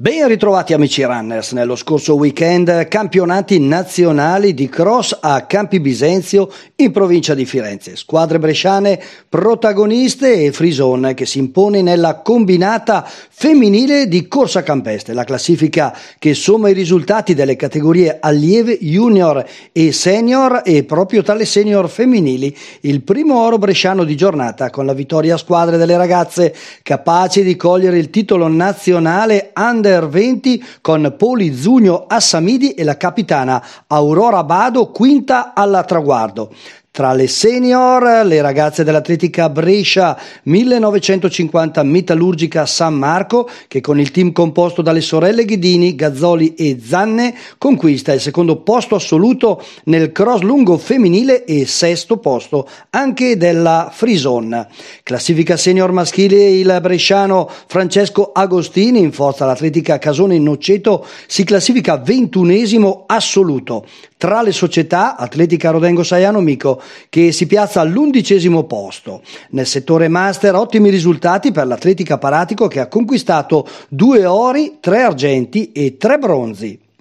Ben ritrovati amici runners. Nello scorso weekend campionati nazionali di cross a Campi Bisenzio in provincia di Firenze. Squadre bresciane protagoniste e Frison che si impone nella combinata femminile di corsa campestre. La classifica che somma i risultati delle categorie allieve, junior e senior e proprio tale senior femminili il primo oro bresciano di giornata con la vittoria a squadre delle ragazze capaci di cogliere il titolo nazionale under 20 con Poli Zugno Assamidi e la capitana Aurora Bado quinta alla traguardo. Tra le senior, le ragazze dell'Atletica Brescia 1950 Metallurgica San Marco, che con il team composto dalle sorelle Ghidini, Gazzoli e Zanne, conquista il secondo posto assoluto nel cross lungo femminile e sesto posto anche della Frison. Classifica senior maschile, il bresciano Francesco Agostini, in forza all'Atletica Casone in Noceto, si classifica 21esimo assoluto. Tra le società, Atletica Rodengo Saiano Mico, che si piazza all'11° posto. Nel settore master ottimi risultati per l'Atletica Paratico che ha conquistato 2 ori, 3 argenti e 3 bronzi.